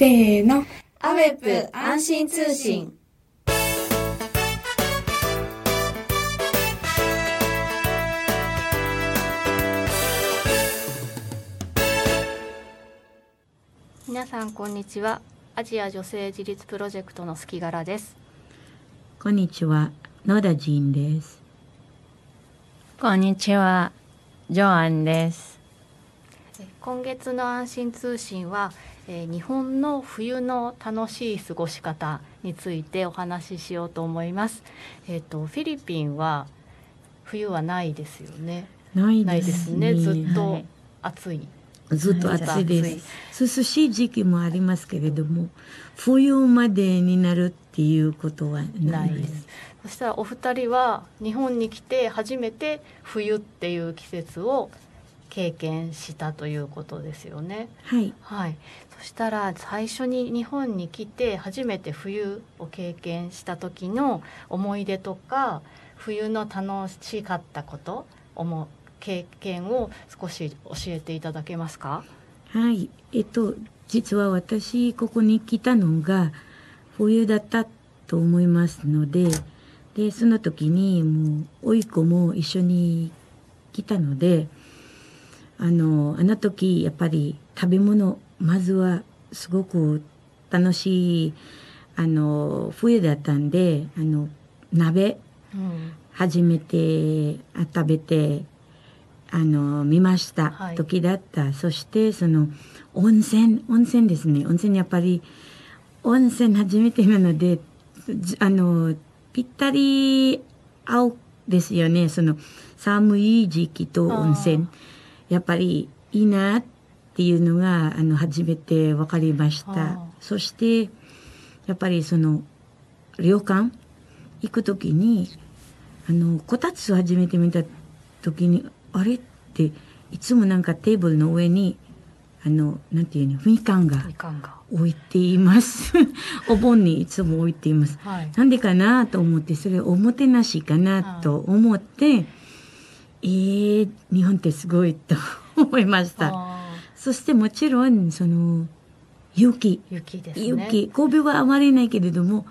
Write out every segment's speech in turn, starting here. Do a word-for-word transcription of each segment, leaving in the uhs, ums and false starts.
せーの、アウェプ安心通信。皆さんこんにちは。アジア女性自立プロジェクトの隙柄です。こんにちは、野田仁です。こんにちは、ジョアンです。今月の安心通信は、えー、日本の冬の楽しい過ごし方についてお話ししようと思います。えーと、フィリピンは冬はないですよね。ないですね。ずっと暑い、はい、ずっと暑いです。涼しい時期もありますけれども、冬までになるっていうことはないです。そしたらお二人は日本に来て初めて冬っていう季節を経験したということですよね。はい、はい、そしたら最初に日本に来て初めて冬を経験した時の思い出とか、冬の楽しかったこと思う経験を少し教えていただけますか？はい、えっと実は私ここに来たのが冬だったと思いますので、でその時にもう甥っ子も一緒に来たので、あのあの時やっぱり食べ物、まずはすごく楽しいあの冬だったんで、あの鍋、うん、初めて食べてあの見ました時だった、はい、そしてその温泉温泉ですね。温泉やっぱり温泉初めてなのであのぴったり合うですよね。その寒い時期と温泉やっぱりいいなっていうのがあの初めて分かりました。そしてやっぱりその旅館行く時にあのこたつを初めて見た時にあれっていつもなんかテーブルの上にあのなんていうのみかんが置いていますお盆にいつも置いています、はい、なんでかなと思って、それおもてなしかなと思って、はい、えー、日本ってすごいと思いました。そしてもちろんその雪雪ですね。雪神戸はあまりないけれども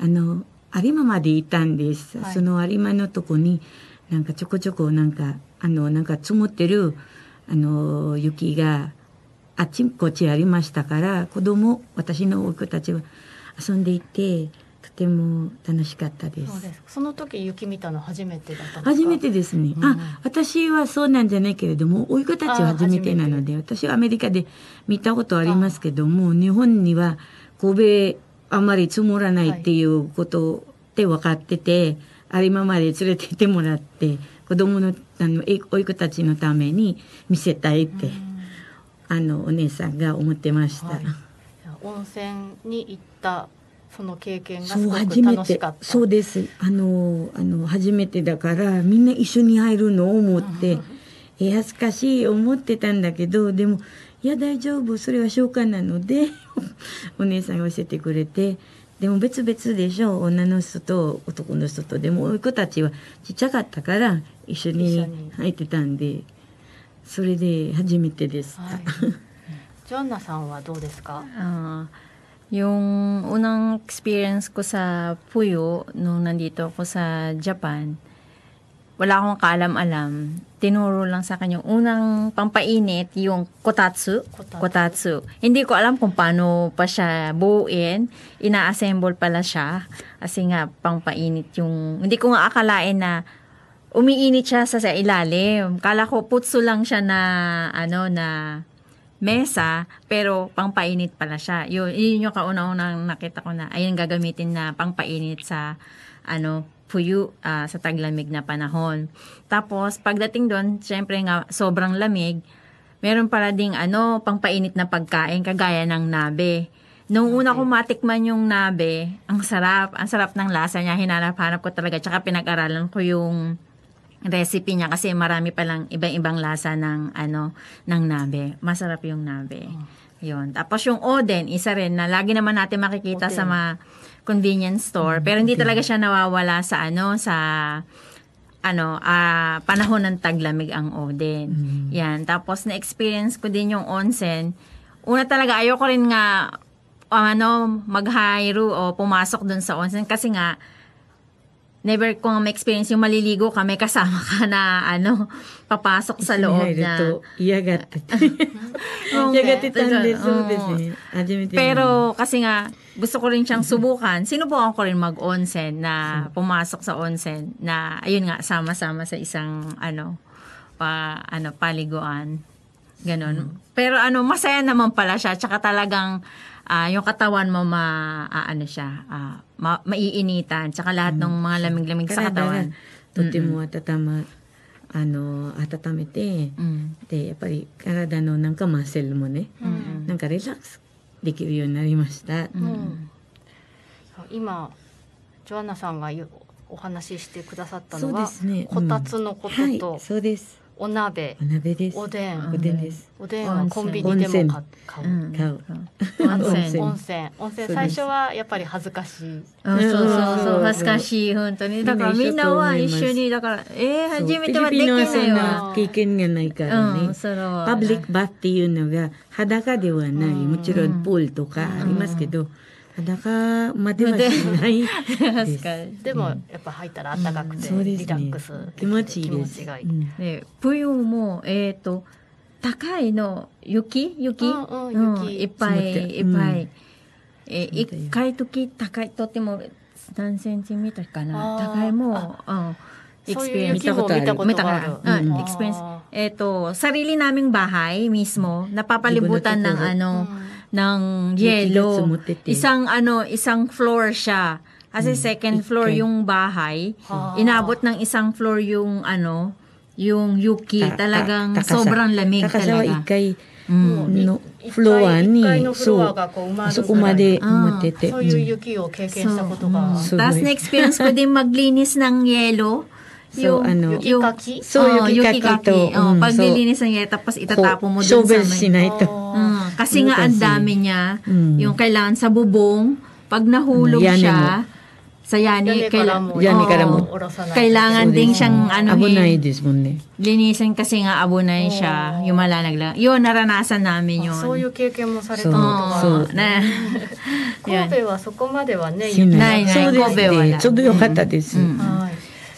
あの有馬までいたんです、はい、その有馬のとこになんかちょこちょこなんかあのなんか積もってるあの雪があっちこっちありましたから、子供私の甥っ子たちは遊んでいてとても楽しかったです。そうです。その時雪見たの初めてだったんですか？初めてですね、うん、あ私はそうなんじゃないけれども甥っ子たちは初めてなので、私はアメリカで見たことありますけども、日本には神戸あんまり積もらないっていうことで分かってて、有馬まで連れて行ってもらって子供のあの甥っ子たちのために見せたいってあのお姉さんが思ってました、はい、温泉に行ったその経験がすごく楽しかった。そうです。あのあの初めてだからみんな一緒に入るのを思って、え恥ずかしい思ってたんだけど、でもいや大丈夫それは消化なのでお姉さんが教えてくれて。でも別々でしょ、女の人と男の人と。でも甥っ子たちはちっちゃかったから一緒に入ってたんで、それで初めてでした、はい、ジョンナさんはどうですか？Uh, yung unang experience ko sa Puyo nung nandito ako sa Japan, wala akong kaalam-alam. Tinuro lang sa akin yung unang pampainit, yung kotatsu. Kotatsu. kotatsu. Hindi ko alam kung paano pa siya buuin. Ina-assemble pala siya. Kasi nga, pampainit yung... Hindi ko nga akalain na umiinit siya sa, sa ilalim. Kala ko putso lang siya na, ano, na mesa. Pero pampainit pala siya. Yun, yun yung kauna-unang nakita ko na ayun gagamitin na pampainit sa, ano... puyo uh, sa taglamig na panahon. Tapos pagdating doon, syempre nga sobrang lamig. Meron para ding ano, pangpainit na pagkain kagaya ng nabe. Noong una ko matikman yung nabe, ang sarap, ang sarap ng lasa niya. Hinanap-hanap ko talaga, tsaka pinag-aralan ko yung recipe niya kasi marami palang ibang-ibang lasa ng ano, ng nabe. Masarap yung nabe. Yon. Tapos yung oden, isa rin na lagi naman natin makikita okay. sa mga convenience store, pero hindi talaga siya nawawala sa ano sa ano uh, panahon ng taglamig ang oden. Mm. Yan, tapos na experience ko din yung onsen. Una talaga ayoko rin nga ano, mag-hire o pumasok dun sa onsen. Kasi nga, never ko ma-experience yung maliligo kami kasama ka na, ano, papasok sa loob na. Pero kasi nga, gusto ko rin siyang subukan. Sinubukan ko rin mag-onsen na pumasok sa onsen na, ayun nga, sama-sama sa isang, ano, pa, ano, paliguan. Ganon. Pero ano, masaya naman pala siya. Tsaka talagang, Uh, yung katawan mo ma uh, ano siya uh, ma maiinitan tsaka lahat ng mga lamig-lamig sa katawanとても温まあの温めてでやっぱり体のなんかマッセルもねなんかリラックスできるようになりました。今ジョアンナさんがお話ししてくださったのはこたつのこととそうです。お鍋、おでん、おでんです。おでんはコンビニでも買う。買う。温泉、温泉最初はやっぱり恥ずかしい。そうそうそう恥ずかしい本当に。だからみんなは一緒にだからえ初めてはできないわ。経験がないからね。パブリックバスっていうのが裸ではない。もちろんプールとかありますけど。裸まではしないです。でもやっぱ入ったら暖かくてリラックス気持ちいいです。冬もえっと高いの雪雪いっぱいいっぱいえ一回時高いとっても何センチメートルかな高いもエクスペリエンス見たことある。エクスペリエンスえっとsarili naming bahay mismo napapalibutan ng ano ng yelo. Isang ano, isang floor siya. Kasi second floor yung bahay. Inabot ng isang floor yung ano, yung yuki. Talagang sobrang lamig talaga. Floor ni so so kumade umotete. So yung yuki o keken sa koto ka. Tapos na experience ko din maglinis ng yelo.そうあの雪かきそう雪かきとパグリニさんやったパスいたたぽもどんさめ。しないと。Kasi nga ang dami niya yung kailangan sa bubong pag nahulog siya sa yani kailangan din siyang ano linisin kasi nga abunay siya yung malanag lang. Yun naranasan namin yun. So yung keke mo sa rito. Kobe wa soko made wa ne. Kobe wa. ちょうどよかったです。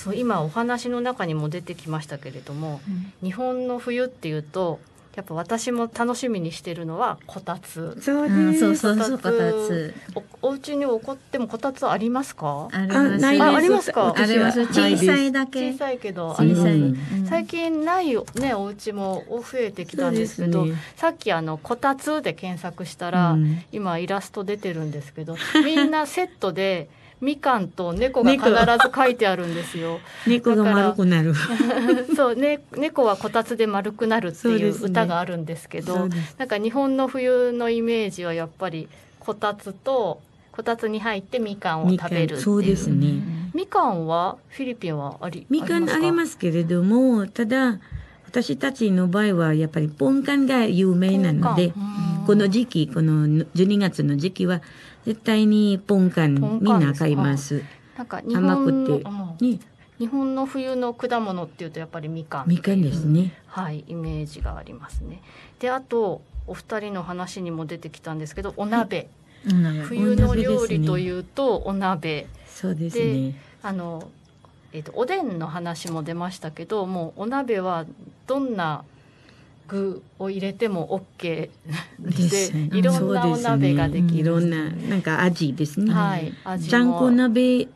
そう今お話の中にも出てきましたけれども、うん、日本の冬っていうとやっぱ私も楽しみにしてるのはこたつ。そうそうそうこたつ。お家におこってもこたつありますか？ありますか？あります。小さいだけ。小さいけどあります。最近ないねお家も増えてきたんですけど、さっきあのこたつで検索したら今イラスト出てるんですけど、みんなセットで。みかんと猫が必ず書いてあるんですよ。猫が丸くなる。そうね、猫はこたつで丸くなるっていう歌があるんですけど、なんか日本の冬のイメージはやっぱりこたつとこたつに入ってみかんを食べるっていう。そうですね。みかんはフィリピンはありみかんありますけれども、ただ私たちの場合はやっぱりポンカンが有名なので、この時期このじゅうにがつの時期は。絶対にポンカンみんな買います。なんか日本の日本の冬の果物っていうとやっぱりみかん。みかんですね。はい、イメージがありますね。であとお二人の話にも出てきたんですけどお鍋。冬の料理というとお鍋。そうですね。あのえっとおでんの話も出ましたけど、もうお鍋はどんな具を入れても OK でいろんなお鍋ができる、いろんななんか味ですね。はい、ちゃんこ鍋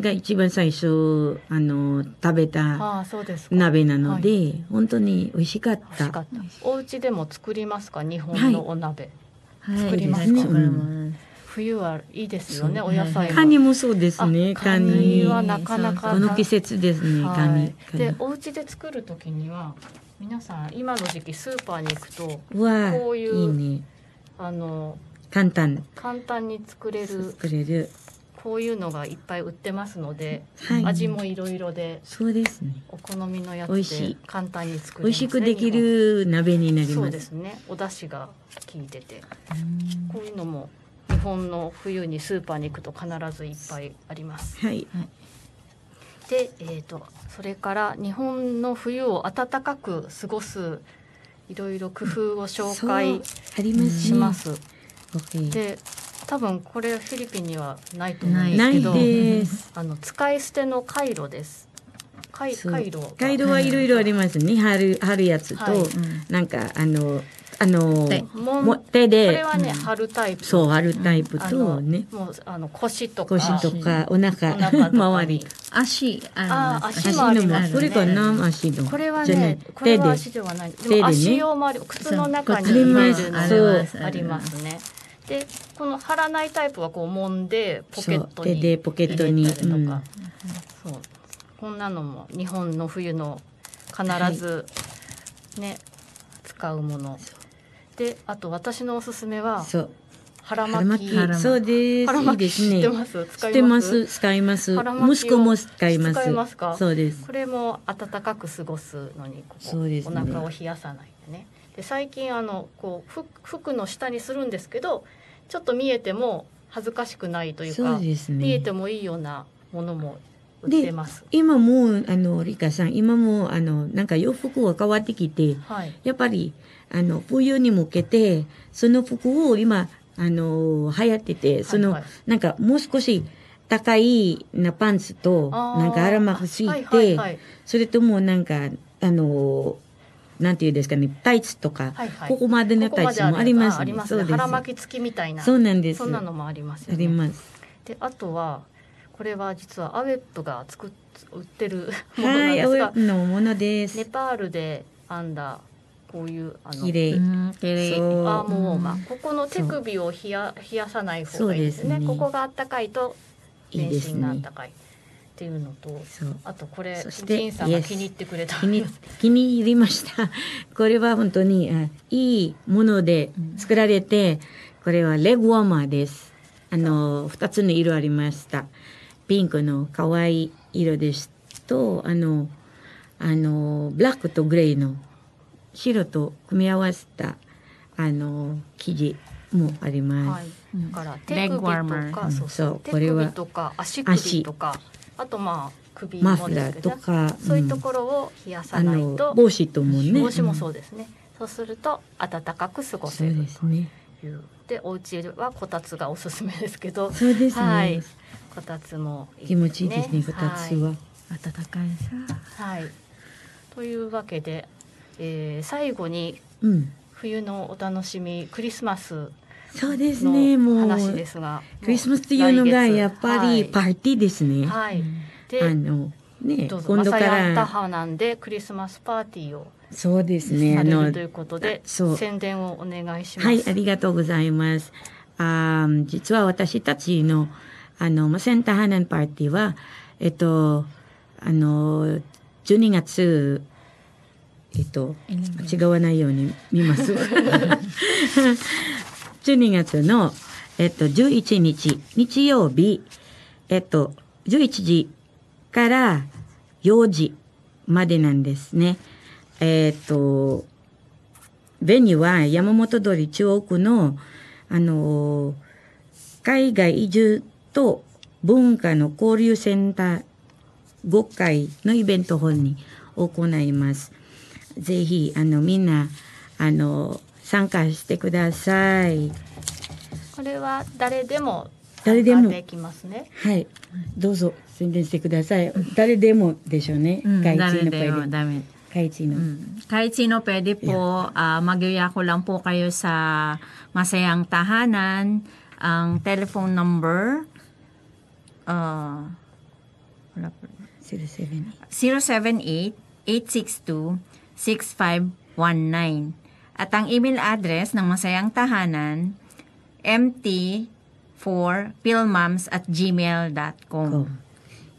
が一番最初あの食べた鍋なので本当に美味しかった。お家でも作りますか？日本のお鍋作りますか？冬はいいですよね、お野菜。カニもそうですね。カニはなかなかこの季節ですね。カニでお家で作る時には。皆さん今の時期スーパーに行くとこういうあの簡単簡単に作れるこういうのがいっぱい売ってますので、味もいろいろでお好みのやつで簡単に作れる美味しくできる鍋になります。そうですね。お出汁が効いててこういうのも日本の冬にスーパーに行くと必ずいっぱいあります。はい。でえー、とそれから日本の冬を暖かく過ごすいろいろ工夫を紹介します。で多分これフィリピンにはないと思うんですけど、ないです。あの使い捨てのカイロです。カイロカイロはいろいろありますね。貼る、貼るやつと、はい、なんかあのあの手でこれはね、うん、貼るタイプ、そう貼るタイプとね、もうあの腰とか腰とかお腹、お腹周り、足、ああ足もありますね。これかな、足のこれはね、これは足ではない。でも足用もあり、靴の中に入れるのがありますね。でこの貼らないタイプはこう揉んでポケットに入れたりとか、そうこんなのも日本の冬の必ずね使うもので、あと私のおすすめは腹巻き。そうです。腹巻き知ってます？使います。使います。息子も使います。使いますか？そうです。これも暖かく過ごすのに、ここお腹を冷やさないでね。で最近あのこう服の下にするんですけど、ちょっと見えても恥ずかしくないというか、見えてもいいようなものも。で今もうあのリカさん、今もあのなんか洋服が変わってきて、はい、やっぱりあの冬に向けてその服を今あの流行ってて、その、はいはい、なんかもう少し高いなパンツとなんかアラマフついて、はいはいはい、それともなんかあのなんていうんですかね、タイツとか、はいはい、ここまでのタイツもありますね。腹巻き付きみたいな、そうなんです。そんなのもありますよね。あります。であとはこれは実はアウェップが作っ売ってるものなんですが、はい、アウェップのものです。ネパールで編んだこういうあの綺麗アームウォーマー、ここの手首を冷 や, 冷やさない方がいいですね。ですね、ここがあったかいと全身があったかいっていうのと、いい、ね、あとこれ金さんが気に入ってくれた気 に, 気に入りましたこれは本当にいいもので作られて、これはレッグウォーマーです。あのふたつの色ありました。ピンクの可愛い色ですと、あのあのブラックとグレーの白と組み合わせたあの生地もあります。はい、だから手首とか、そうそう、手首とか足首とか、あとまあ首も、ね、マフラーとか、そういうところを冷やさないと、うん、帽子ともね、帽子もそうですね。そうすると暖かく過ごせるという。でお家はこたつがおすすめですけど、そうですね、はい、こたつもいい、ね、気持ちいいですね、こたつは、はい、暖かいさ、はい、というわけで、えー、最後に、うん、冬のお楽しみクリスマスの話ですが、そうですね、もうクリスマスというのがやっぱりパーティーですね、はいはい、であのね、どうぞマサヤタハナンでクリスマスパーティーをそうですね、あのということで宣伝をお願いします。はい、ありがとうございます。あ実は私たちのあのマサヤタハナンパーティーはえっとあのじゅうにがつえっと間違わないように見ますじゅうにがつのえっとじゅういちにち日曜日、えっとじゅういちじからよじまでなんですね。えっと、ベニューは山本通り中央区の、あの、海外移住と文化の交流センターごかいのイベントホールに行います。ぜひ、あの、みんな、あの、参加してください。これは誰でも誰でもできますね。はい。どうぞ宣伝してください。誰でもでしょうね。うん、kahit sino pwede. Kahit sino. Kahit sino pwede po. Uh, magyuyako lang po kayo sa Masayang Tahanan. Ang telephone number uh, zero seven eight eight six two six five one nine. At ang email address ng Masayang Tahanan m t four pillmoms at gmail dot com. Oh.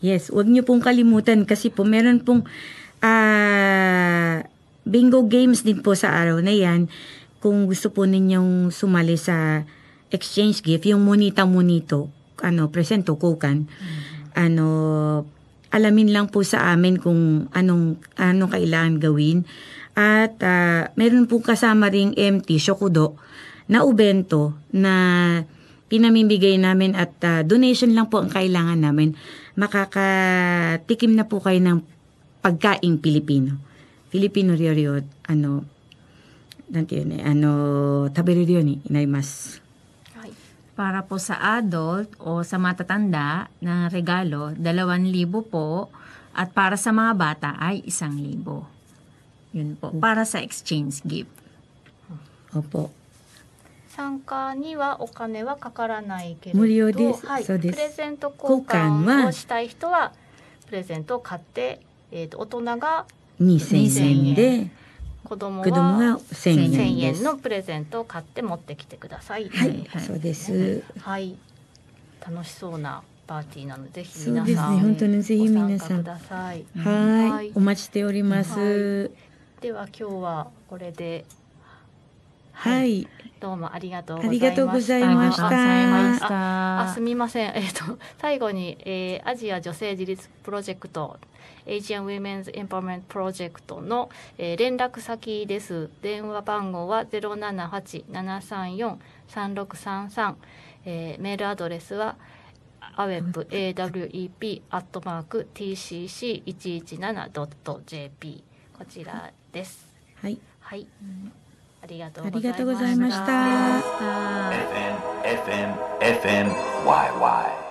Yes, huwag niyo pong kalimutan kasi po meron pong uh, bingo games din po sa araw na yan. Kung gusto po ninyong sumali sa exchange gift, yung monita-monito, ano, presento kokan, mm-hmm. ano, alamin lang po sa amin kung anong, anong kailangan gawin. At uh, meron pong kasama ring M T Shokudo na ubento na pinamimigay namin at uh, donation lang po ang kailangan namin. Makakatikim na po kayo ng pagkaing Pilipino. Filipino ryoryo, ano, nante yun eh, ano, taberyo yun eh, inaimas. Para po sa adult o sa matatanda na regalo, dalawang libo po. At para sa mga bata ay isang libo. Yun po. Para sa exchange gift. Opo. 参加にはお金はかからないけれど、無料です。はい、そうです。プレゼント交換をしたい人はプレゼントを買って、えーと、大人がにせんえんで、子供はせんえんのプレゼントを買って持ってきてください。はい、そうです。はい、楽しそうなパーティーなので、ぜひ皆さん、本当にぜひ皆さんご参加ください。はい、お待ちしております。では今日はこれで。はい、どうもありがとうございました。ありがとうございました。あ、すみません。えっと最後に、えー、アジア女性自立プロジェクト、エイジアンウィメンズエンパワーメントプロジェクトの、えー、連絡先です。電話番号はゼロ なな はち なな さん よん さん ろく さん さん、えー、メールアドレスは エーダブリューイーピー アットマーク ティーシーシー いちいちなな ドット ジェーピー こちらです。はい。はい。ありがとうございました。